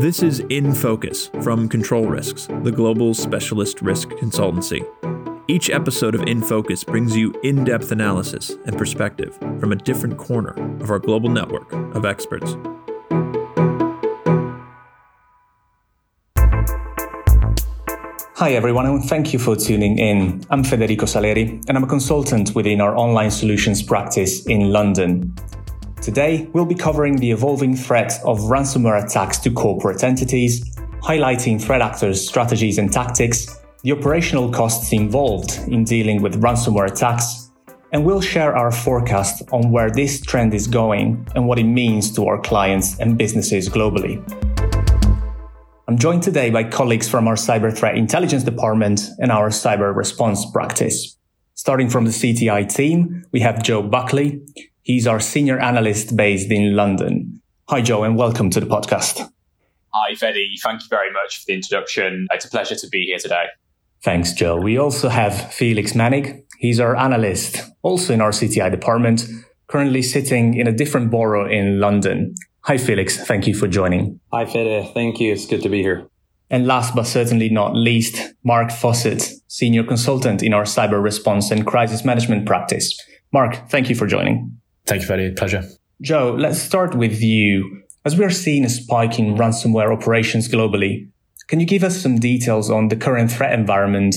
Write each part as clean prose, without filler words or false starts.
This is In Focus from Control Risks, the global specialist risk consultancy. Each episode of In Focus brings you in-depth analysis and perspective from a different corner of our global network of experts. Hi everyone, and thank you for tuning in. I'm Federico Saleri, and I'm a consultant within our online solutions practice in London. Today, we'll be covering the evolving threat of ransomware attacks to corporate entities, highlighting threat actors' strategies and tactics, the operational costs involved in dealing with ransomware attacks, and we'll share our forecast on where this trend is going and what it means to our clients and businesses globally. I'm joined today by colleagues from our Cyber Threat Intelligence Department and our Cyber Response Practice. Starting from the CTI team, we have Joe Buckley. He's our senior analyst based in London. Hi, Joe, and welcome to the podcast. Hi, Fedi. Thank you very much for the introduction. It's a pleasure to be here today. Thanks, Joe. We also have Felix Manig. He's our analyst, also in our CTI department, currently sitting in a different borough in London. Hi, Felix. Thank you for joining. Hi, Fede. Thank you. It's good to be here. And last but certainly not least, Mark Fawcett, senior consultant in our cyber response and crisis management practice. Mark, thank you for joining. Thank you, Fede. Pleasure. Joe, let's start with you. As we are seeing a spike in ransomware operations globally, can you give us some details on the current threat environment?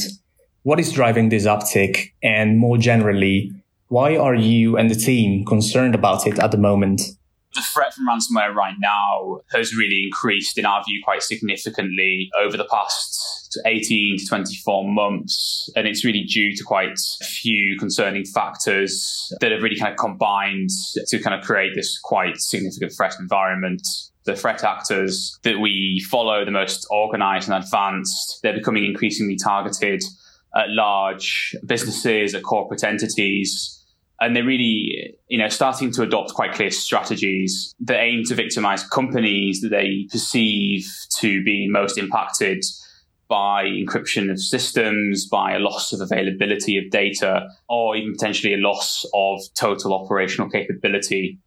What is driving this uptick? And more generally, why are you and the team concerned about it at the moment? The threat from ransomware right now has really increased, in our view, quite significantly over the past 18 to 24 months. And it's really due to quite a few concerning factors that have really kind of combined to kind of create this quite significant threat environment. The threat actors that we follow, the most organized and advanced, they're becoming increasingly targeted at large businesses, at corporate entities. And they're really, starting to adopt quite clear strategies that aim to victimize companies that they perceive to be most impacted by encryption of systems, by a loss of availability of data, or even potentially a loss of total operational capability.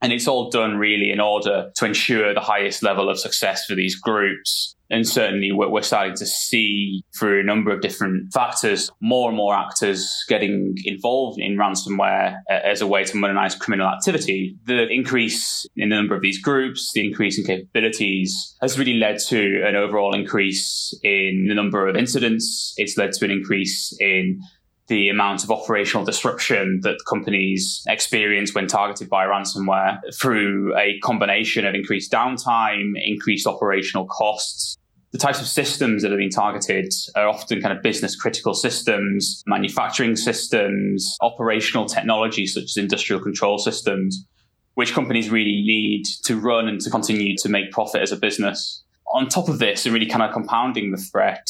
And it's all done really in order to ensure the highest level of success for these groups. And certainly what we're starting to see through a number of different factors, more and more actors getting involved in ransomware as a way to modernize criminal activity. The increase in the number of these groups, the increase in capabilities has really led to an overall increase in the number of incidents. It's led to an increase in the amount of operational disruption that companies experience when targeted by ransomware through a combination of increased downtime, increased operational costs. The types of systems that have been targeted are often kind of business critical systems, manufacturing systems, operational technologies such as industrial control systems, which companies really need to run and to continue to make profit as a business. On top of this, and really kind of compounding the threat,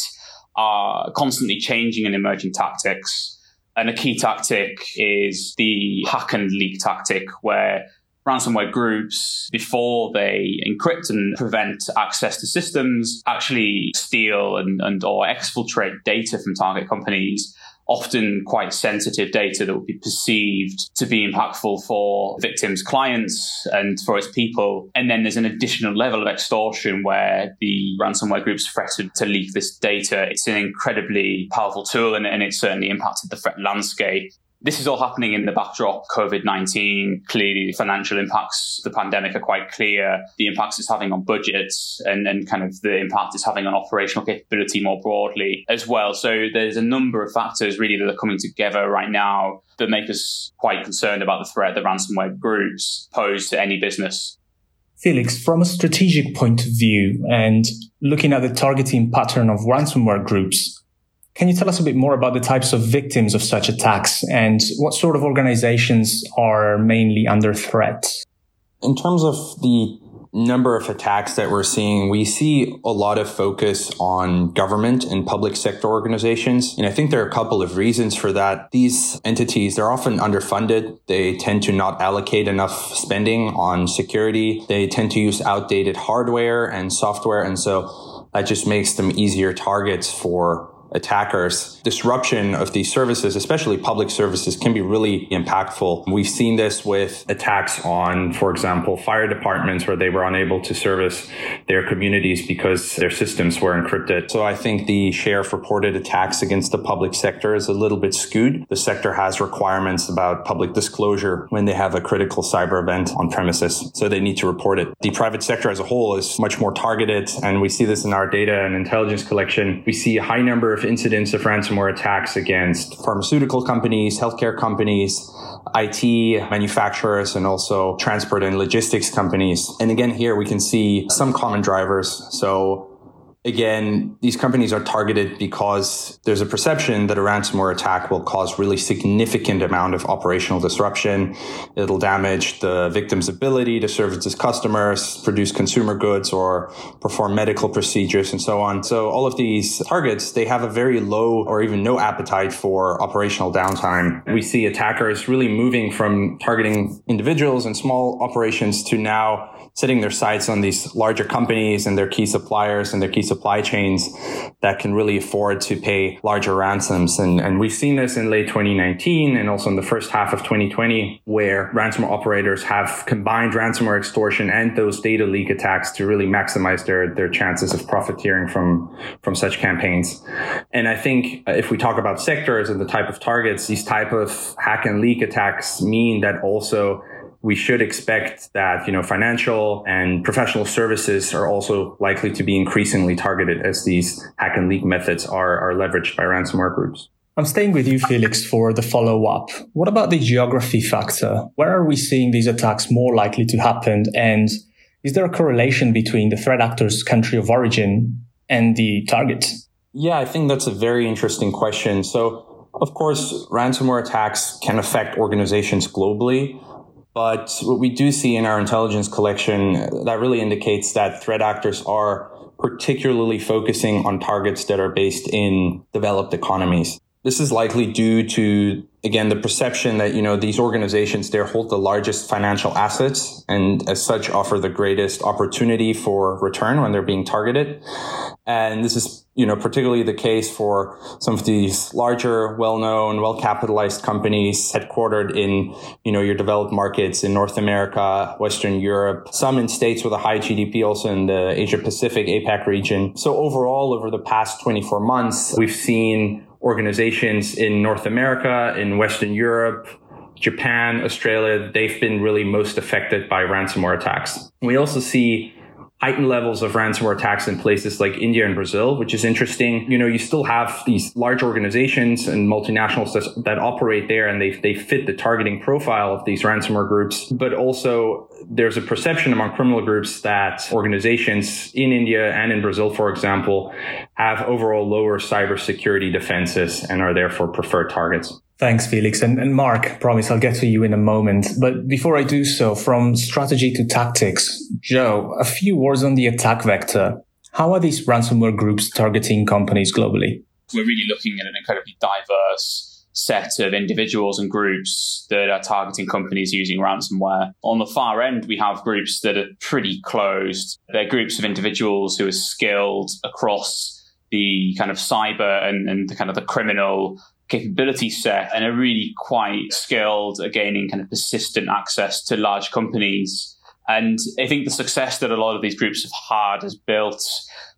are constantly changing and emerging tactics. And a key tactic is the hack and leak tactic, where ransomware groups, before they encrypt and prevent access to systems, actually steal and or exfiltrate data from target companies, often quite sensitive data that would be perceived to be impactful for victims' clients and for its people. And then there's an additional level of extortion where the ransomware groups threatened to leak this data. It's an incredibly powerful tool, and it certainly impacted the threat landscape. This is all happening in the backdrop of COVID-19. Clearly, the financial impacts of the pandemic are quite clear. The impacts it's having on budgets and kind of the impact it's having on operational capability more broadly as well. So there's a number of factors really that are coming together right now that make us quite concerned about the threat that ransomware groups pose to any business. Felix, from a strategic point of view and looking at the targeting pattern of ransomware groups, can you tell us a bit more about the types of victims of such attacks and what sort of organizations are mainly under threat? In terms of the number of attacks that we're seeing, we see a lot of focus on government and public sector organizations. And I think there are a couple of reasons for that. These entities, they're often underfunded. They tend to not allocate enough spending on security. They tend to use outdated hardware and software. And so that just makes them easier targets for attackers. Disruption of these services, especially public services, can be really impactful. We've seen this with attacks on, for example, fire departments where they were unable to service their communities because their systems were encrypted. So I think the share of reported attacks against the public sector is a little bit skewed. The sector has requirements about public disclosure when they have a critical cyber event on premises, so they need to report it. The private sector as a whole is much more targeted, and we see this in our data and intelligence collection. We see a high number of incidents of ransomware attacks against pharmaceutical companies, healthcare companies, IT manufacturers, and also transport and logistics companies. And again, here we can see some common drivers. So again, these companies are targeted because there's a perception that a ransomware attack will cause really significant amount of operational disruption. It'll damage the victim's ability to service its customers, produce consumer goods, or perform medical procedures, and so on. So all of these targets, they have a very low or even no appetite for operational downtime. We see attackers really moving from targeting individuals and small operations to now setting their sights on these larger companies and their key suppliers and their key supply chains that can really afford to pay larger ransoms. And we've seen this in late 2019 and also in the first half of 2020, where ransomware operators have combined ransomware extortion and those data leak attacks to really maximize their chances of profiteering from such campaigns. And I think if we talk about sectors and the type of targets, these type of hack and leak attacks mean that also we should expect that, financial and professional services are also likely to be increasingly targeted as these hack and leak methods are leveraged by ransomware groups. I'm staying with you, Felix, for the follow-up. What about the geography factor? Where are we seeing these attacks more likely to happen? And is there a correlation between the threat actor's country of origin and the target? Yeah, I think that's a very interesting question. So, of course, ransomware attacks can affect organizations globally. But what we do see in our intelligence collection, that really indicates that threat actors are particularly focusing on targets that are based in developed economies. This is likely due to, again, the perception that, these organizations there hold the largest financial assets and as such offer the greatest opportunity for return when they're being targeted. And this is, particularly the case for some of these larger, well-known, well-capitalized companies headquartered in, your developed markets in North America, Western Europe, some in states with a high GDP, also in the Asia Pacific, APAC region. So overall, over the past 24 months, we've seen organizations in North America, in Western Europe, Japan, Australia, they've been really most affected by ransomware attacks. We also see heightened levels of ransomware attacks in places like India and Brazil, which is interesting. You still have these large organizations and multinationals that operate there, and they fit the targeting profile of these ransomware groups. But also, there's a perception among criminal groups that organizations in India and in Brazil, for example, have overall lower cybersecurity defenses and are therefore preferred targets. Thanks, Felix. And Mark, promise I'll get to you in a moment. But before I do so, from strategy to tactics, Joe, a few words on the attack vector. How are these ransomware groups targeting companies globally? We're really looking at an incredibly diverse set of individuals and groups that are targeting companies using ransomware. On the far end, we have groups that are pretty closed. They're groups of individuals who are skilled across the kind of cyber and the kind of the criminal capability set and are really quite skilled at gaining kind of persistent access to large companies. And I think the success that a lot of these groups have had has built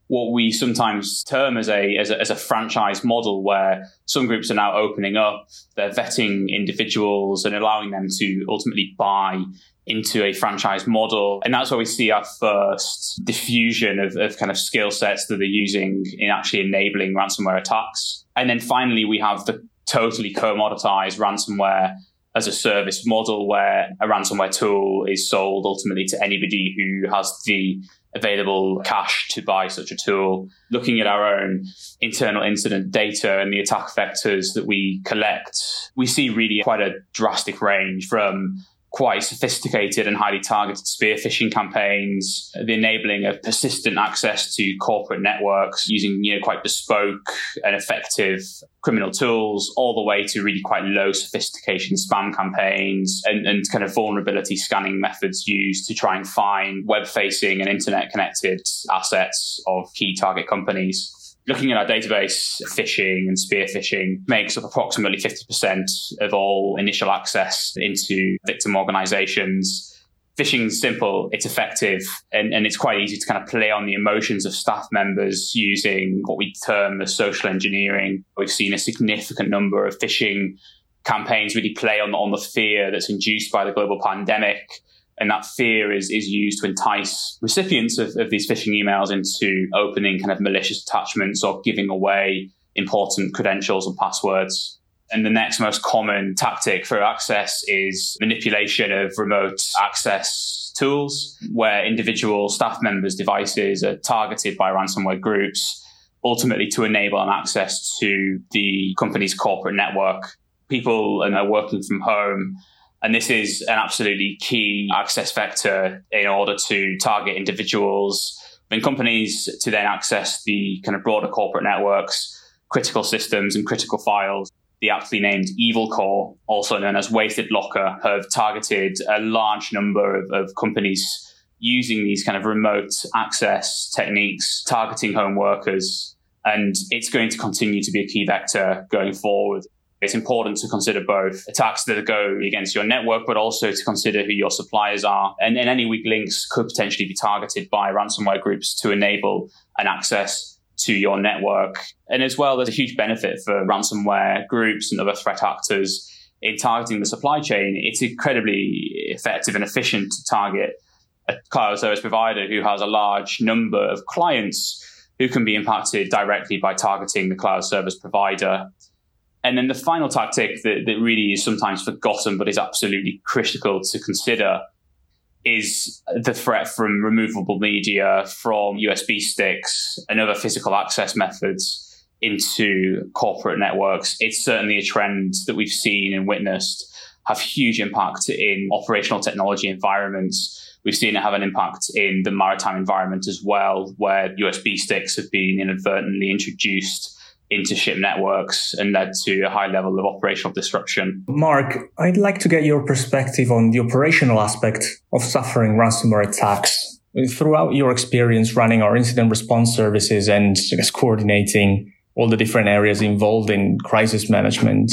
what we sometimes term as a franchise model, where some groups are now opening up, they're vetting individuals and allowing them to ultimately buy into a franchise model. And that's where we see our first diffusion of kind of skill sets that they're using in actually enabling ransomware attacks. And then finally, we have the totally commoditized ransomware as a service model, where a ransomware tool is sold ultimately to anybody who has the available cash to buy such a tool. Looking at our own internal incident data and the attack vectors that we collect, we see really quite a drastic range from quite sophisticated and highly targeted spear phishing campaigns, the enabling of persistent access to corporate networks using quite bespoke and effective criminal tools, all the way to really quite low sophistication spam campaigns and kind of vulnerability scanning methods used to try and find web-facing and internet-connected assets of key target companies. Looking at our database, phishing and spear phishing makes up approximately 50% of all initial access into victim organizations. Phishing's simple, it's effective, and it's quite easy to kind of play on the emotions of staff members using what we term as social engineering. We've seen a significant number of phishing campaigns really play on the fear that's induced by the global pandemic. And that fear is used to entice recipients of these phishing emails into opening kind of malicious attachments or giving away important credentials and passwords. And the next most common tactic for access is manipulation of remote access tools, where individual staff members' devices are targeted by ransomware groups, ultimately to enable an access to the company's corporate network. People are working from home, and this is an absolutely key access vector in order to target individuals and companies to then access the kind of broader corporate networks, critical systems and critical files. The aptly named Evil Corp, also known as WastedLocker, have targeted a large number of companies using these kind of remote access techniques, targeting home workers. And it's going to continue to be a key vector going forward. It's important to consider both attacks that go against your network, but also to consider who your suppliers are. And any weak links could potentially be targeted by ransomware groups to enable an access to your network. And as well, there's a huge benefit for ransomware groups and other threat actors in targeting the supply chain. It's incredibly effective and efficient to target a cloud service provider who has a large number of clients who can be impacted directly by targeting the cloud service provider. And then the final tactic that really is sometimes forgotten, but is absolutely critical to consider, is the threat from removable media, from USB sticks and other physical access methods into corporate networks. It's certainly a trend that we've seen and witnessed have huge impact in operational technology environments. We've seen it have an impact in the maritime environment as well, where USB sticks have been inadvertently introduced into ship networks and led to a high level of operational disruption. Mark, I'd like to get your perspective on the operational aspect of suffering ransomware attacks. Throughout your experience running our incident response services and coordinating all the different areas involved in crisis management,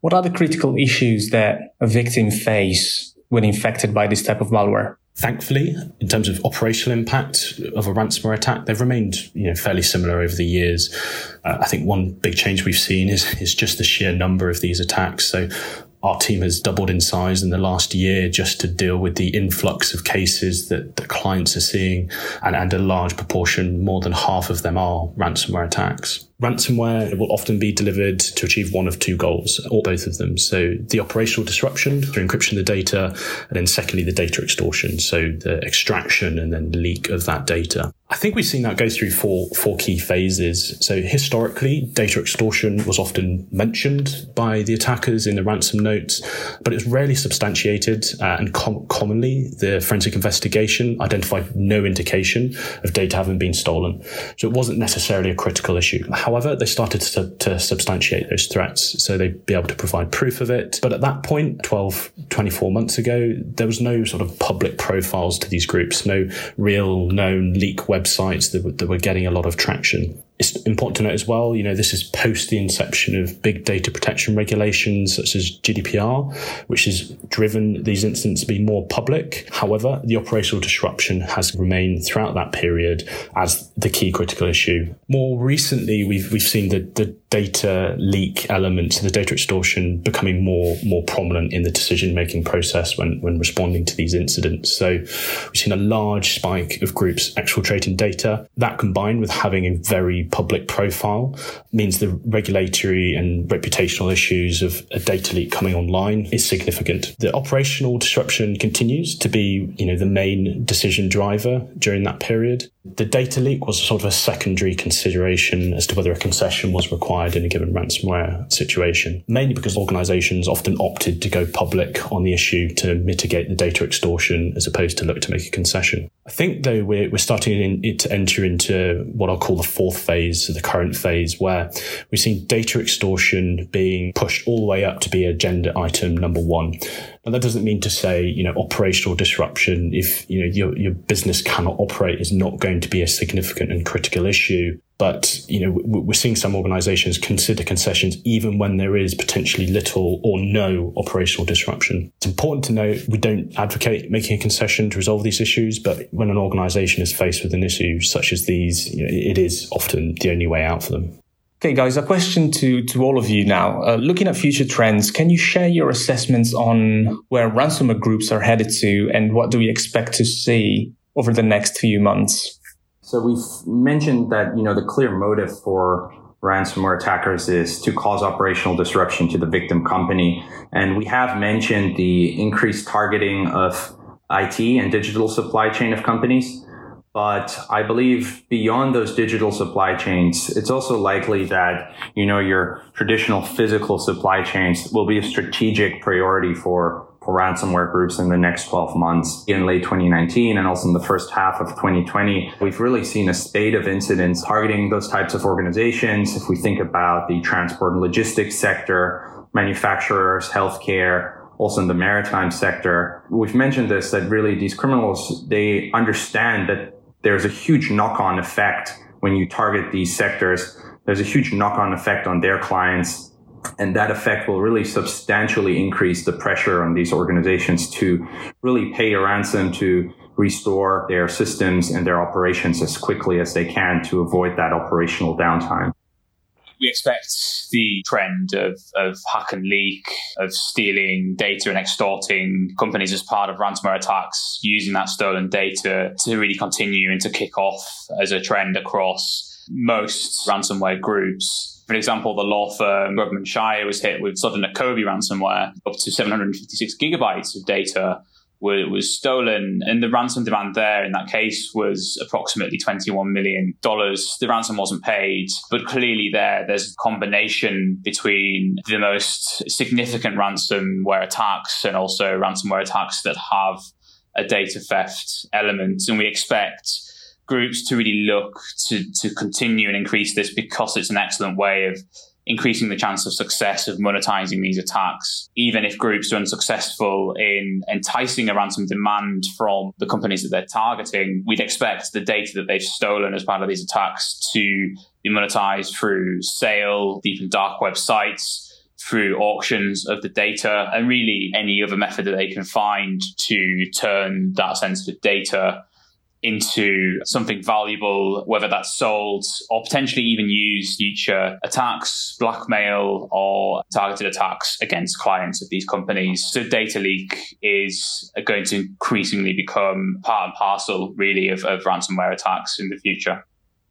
what are the critical issues that a victim faces when infected by this type of malware? Thankfully, in terms of operational impact of a ransomware attack, they've remained fairly similar over the years. I think one big change we've seen is just the sheer number of these attacks. So our team has doubled in size in the last year just to deal with the influx of cases that clients are seeing, and a large proportion, more than half of them, are ransomware attacks. Ransomware will often be delivered to achieve one of two goals, or both of them. So the operational disruption through encryption of the data, and then secondly, the data extortion. So the extraction and then leak of that data. I think we've seen that go through four key phases. So historically, data extortion was often mentioned by the attackers in the ransom notes, but it's rarely substantiated, and commonly the forensic investigation identified no indication of data having been stolen. So it wasn't necessarily a critical issue. However, they started to substantiate those threats, so they'd be able to provide proof of it. But at that point, 24 months ago, there was no sort of public profiles to these groups, no real known leak websites that were getting a lot of traction. It's important to note as well, this is post the inception of big data protection regulations such as GDPR, which has driven these incidents to be more public. However, the operational disruption has remained throughout that period as the key critical issue. More recently, we've seen the data leak elements, the data extortion, becoming more prominent in the decision-making process when responding to these incidents. So we've seen a large spike of groups exfiltrating data. That, combined with having a very public profile, means the regulatory and reputational issues of a data leak coming online is significant. The operational disruption continues to be, the main decision driver during that period. The data leak was sort of a secondary consideration as to whether a concession was required in a given ransomware situation, mainly because organizations often opted to go public on the issue to mitigate the data extortion as opposed to look to make a concession. I think, though, we're starting to enter into what I'll call the fourth phase, the current phase, where we've seen data extortion being pushed all the way up to be agenda item number 1. Now, that doesn't mean to say, operational disruption, if, your business cannot operate, is not going to be a significant and critical issue. But, we're seeing some organizations consider concessions even when there is potentially little or no operational disruption. It's important to note we don't advocate making a concession to resolve these issues, but when an organization is faced with an issue such as these, it is often the only way out for them. Okay, guys, a question to all of you now. Looking at future trends, can you share your assessments on where ransomware groups are headed to and what do we expect to see over the next few months? So we've mentioned that, the clear motive for ransomware attackers is to cause operational disruption to the victim company. And we have mentioned the increased targeting of IT and digital supply chain of companies. But I believe beyond those digital supply chains, it's also likely that, your traditional physical supply chains will be a strategic priority for ransomware groups in the next 12 months. In late 2019 and also in the first half of 2020, we've really seen a spate of incidents targeting those types of organizations. If we think about the transport and logistics sector, manufacturers, healthcare, also in the maritime sector, we've mentioned this, that really these criminals, they understand that there's a huge knock-on effect when you target these sectors. There's a huge knock-on effect on their clients, and that effect will really substantially increase the pressure on these organizations to really pay a ransom to restore their systems and their operations as quickly as they can to avoid that operational downtime. We expect the trend of hack and leak, of stealing data and extorting companies as part of ransomware attacks, using that stolen data to really continue and to kick off as a trend across most ransomware groups. For example, the law firm Grubman Shire was hit with Sodinokibi ransomware. Up to 756 gigabytes of data was stolen, and the ransom demand there in that case was approximately $21 million. The ransom wasn't paid, but clearly there's a combination between the most significant ransomware attacks and also ransomware attacks that have a data theft element. And we expect groups to really look to continue and increase this because it's an excellent way of increasing the chance of success of monetizing these attacks. Even if groups are unsuccessful in enticing a ransom demand from the companies that they're targeting, we'd expect the data that they've stolen as part of these attacks to be monetized through sale, deep and dark websites, through auctions of the data, and really any other method that they can find to turn that sensitive data into something valuable, whether that's sold or potentially even used future attacks, blackmail, or targeted attacks against clients of these companies. So data leak is going to increasingly become part and parcel, really, of ransomware attacks in the future.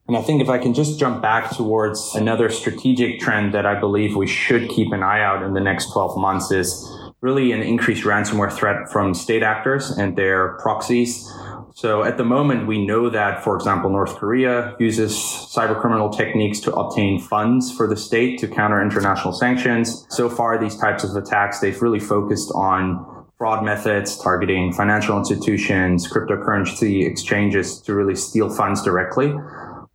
And I think if I can just jump back towards another strategic trend that I believe we should keep an eye out in the next 12 months is really an increased ransomware threat from state actors and their proxies. So at the moment, we know that, for example, North Korea uses cybercriminal techniques to obtain funds for the state to counter international sanctions. So far, these types of attacks, they've really focused on fraud methods, targeting financial institutions, cryptocurrency exchanges to really steal funds directly.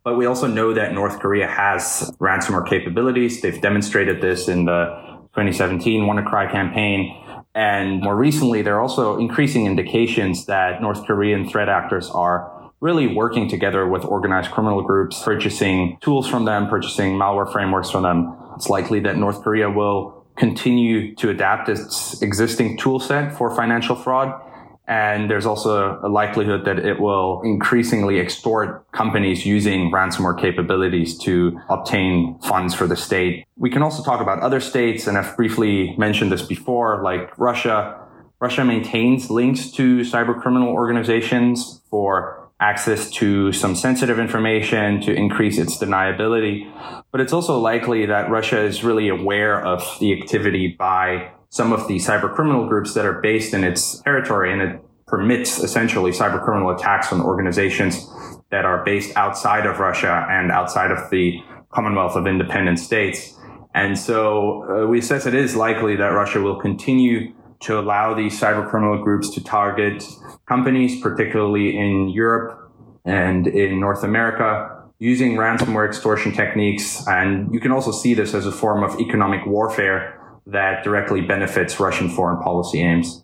But we also know that North Korea has ransomware capabilities. They've demonstrated this in the 2017 WannaCry campaign. And more recently, there are also increasing indications that North Korean threat actors are really working together with organized criminal groups, purchasing tools from them, purchasing malware frameworks from them. It's likely that North Korea will continue to adapt its existing tool set for financial fraud. And there's also a likelihood that it will increasingly extort companies using ransomware capabilities to obtain funds for the state. We can also talk about other states, and I've briefly mentioned this before, like Russia. Russia maintains links to cybercriminal organizations for access to some sensitive information to increase its deniability. But it's also likely that Russia is really aware of the activity by some of the cybercriminal groups that are based in its territory, and it permits essentially cybercriminal attacks on organizations that are based outside of Russia and outside of the Commonwealth of Independent States. And so we assess it is likely that Russia will continue to allow these cybercriminal groups to target companies, particularly in Europe and in North America, using ransomware extortion techniques. And you can also see this as a form of economic warfare that directly benefits Russian foreign policy aims.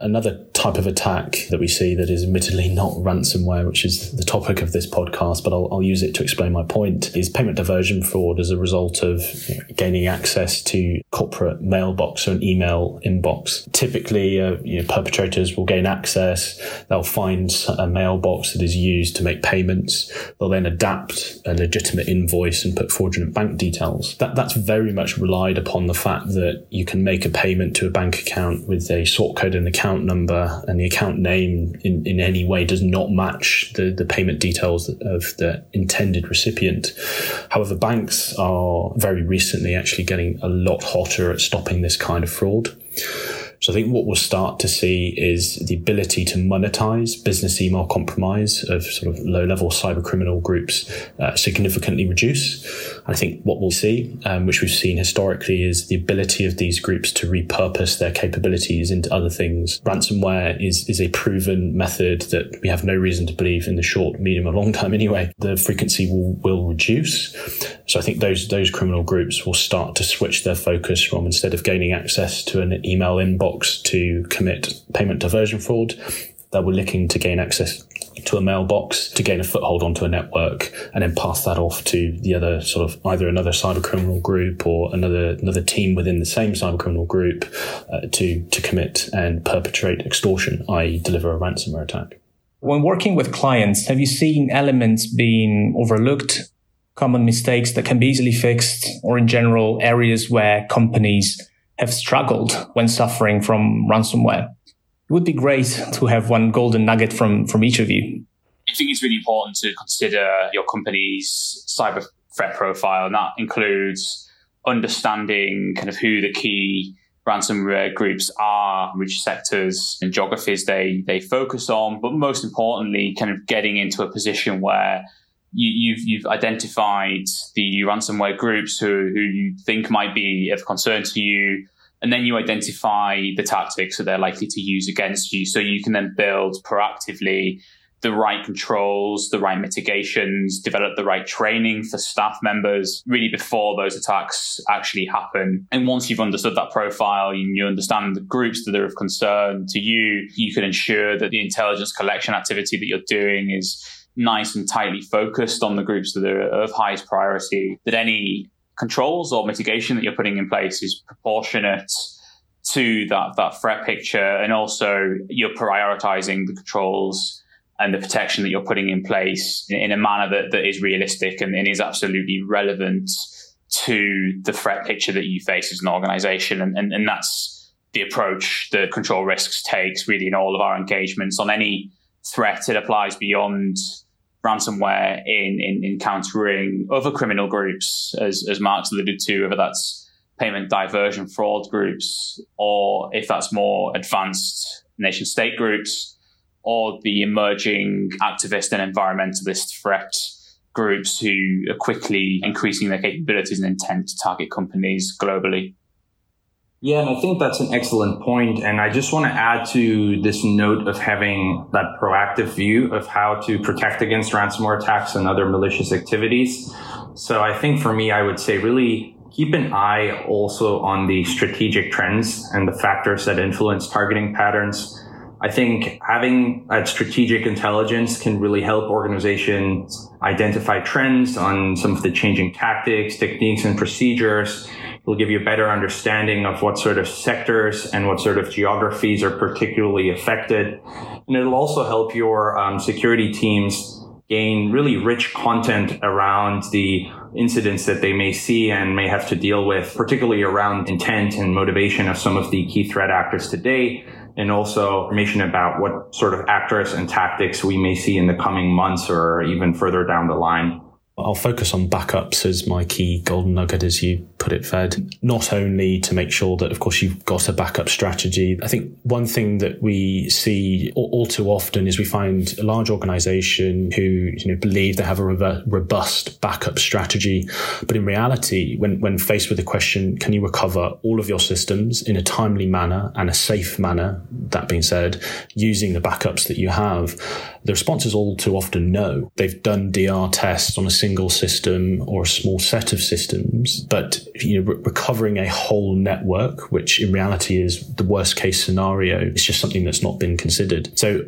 Another type of attack that we see that is admittedly not ransomware, which is the topic of this podcast, but I'll use it to explain my point, is payment diversion fraud as a result of gaining access to corporate mailbox or an email inbox. Typically, perpetrators will gain access. They'll find a mailbox that is used to make payments. They'll then adapt a legitimate invoice and put fraudulent bank details. That's very much relied upon the fact that you can make a payment to a bank account with a sort code and account number, and the account name in any way does not match the payment details of the intended recipient. However, banks are very recently actually getting a lot hotter at stopping this kind of fraud. So I think what we'll start to see is the ability to monetize business email compromise of sort of low-level cyber criminal groups significantly reduce. I think what we'll see, which we've seen historically, is the ability of these groups to repurpose their capabilities into other things. Ransomware is a proven method that we have no reason to believe in the short, medium, or long term anyway. The frequency will reduce. So I think those criminal groups will start to switch their focus from, instead of gaining access to an email inbox, to commit payment diversion fraud, that we're looking to gain access to a mailbox, to gain a foothold onto a network, and then pass that off to the other sort of either another cyber criminal group or another team within the same cyber criminal group to commit and perpetrate extortion, i.e. deliver a ransomware attack. When working with clients, have you seen elements being overlooked, common mistakes that can be easily fixed, or in general areas where companies have struggled when suffering from ransomware? It would be great to have one golden nugget from each of you. I think it's really important to consider your company's cyber threat profile, and that includes understanding kind of who the key ransomware groups are, which sectors and geographies they focus on, but most importantly, kind of getting into a position where you've identified the ransomware groups who you think might be of concern to you, and then you identify the tactics that they're likely to use against you, so you can then build proactively the right controls, the right mitigations, develop the right training for staff members really before those attacks actually happen. And once you've understood that profile and you understand the groups that are of concern to you, you can ensure that the intelligence collection activity that you're doing is nice and tightly focused on the groups that are of highest priority, that any controls or mitigation that you're putting in place is proportionate to that threat picture. And also you're prioritizing the controls and the protection that you're putting in place in a manner that is realistic and is absolutely relevant to the threat picture that you face as an organization. And that's the approach that Control Risks takes really in all of our engagements on any threat. It applies beyond ransomware in countering other criminal groups, as Mark's alluded to, whether that's payment diversion fraud groups, or if that's more advanced nation state groups, or the emerging activist and environmentalist threat groups who are quickly increasing their capabilities and intent to target companies globally. Yeah, and I think that's an excellent point. And I just want to add to this note of having that proactive view of how to protect against ransomware attacks and other malicious activities. So I think for me, I would say really keep an eye also on the strategic trends and the factors that influence targeting patterns. I think having that strategic intelligence can really help organizations identify trends on some of the changing tactics, techniques, and procedures. It'll give you a better understanding of what sort of sectors and what sort of geographies are particularly affected. And it'll also help your security teams gain really rich content around the incidents that they may see and may have to deal with, particularly around intent and motivation of some of the key threat actors today, and also information about what sort of actors and tactics we may see in the coming months or even further down the line. I'll focus on backups as my key golden nugget, as you put it, Fed. Not only to make sure that, of course, you've got a backup strategy. I think one thing that we see all too often is we find a large organization who believe they have a robust backup strategy. But in reality, when faced with the question, can you recover all of your systems in a timely manner and a safe manner, that being said, using the backups that you have, the response is all too often no. They've done DR tests on a single single system or a small set of systems, but recovering a whole network, which in reality is the worst case scenario, is just something that's not been considered. So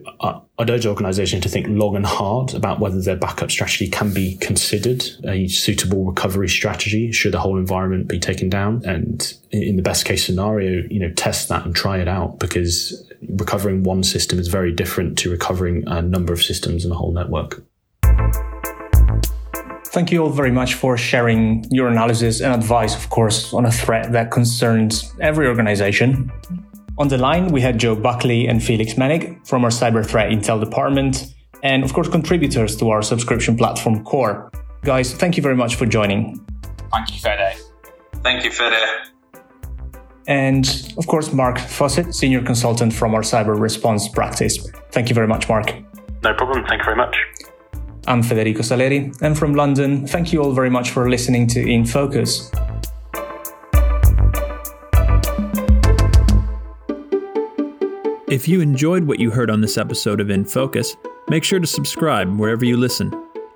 I'd urge organizations to think long and hard about whether their backup strategy can be considered a suitable recovery strategy should the whole environment be taken down. And in the best case scenario, test that and try it out, because recovering one system is very different to recovering a number of systems in a whole network. Thank you all very much for sharing your analysis and advice, of course, on a threat that concerns every organization. On the line, we had Joe Buckley and Felix Manig from our Cyber Threat Intel department, and of course, contributors to our subscription platform, Core. Guys, thank you very much for joining. Thank you, Fede. Thank you, Fede. And of course, Mark Fawcett, senior consultant from our cyber response practice. Thank you very much, Mark. No problem. Thank you very much. I'm Federico Saleri, and from London, thank you all very much for listening to In Focus. If you enjoyed what you heard on this episode of In Focus, make sure to subscribe wherever you listen.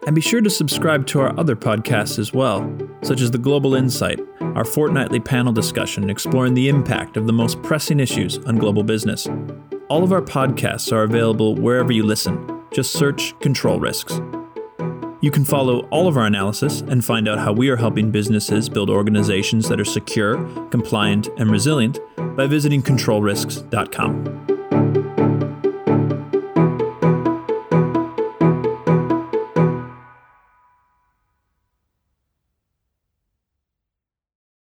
And be sure to subscribe to our other podcasts as well, such as The Global Insight, our fortnightly panel discussion exploring the impact of the most pressing issues on global business. All of our podcasts are available wherever you listen. Just search Control Risks. You can follow all of our analysis and find out how we are helping businesses build organizations that are secure, compliant, and resilient by visiting controlrisks.com.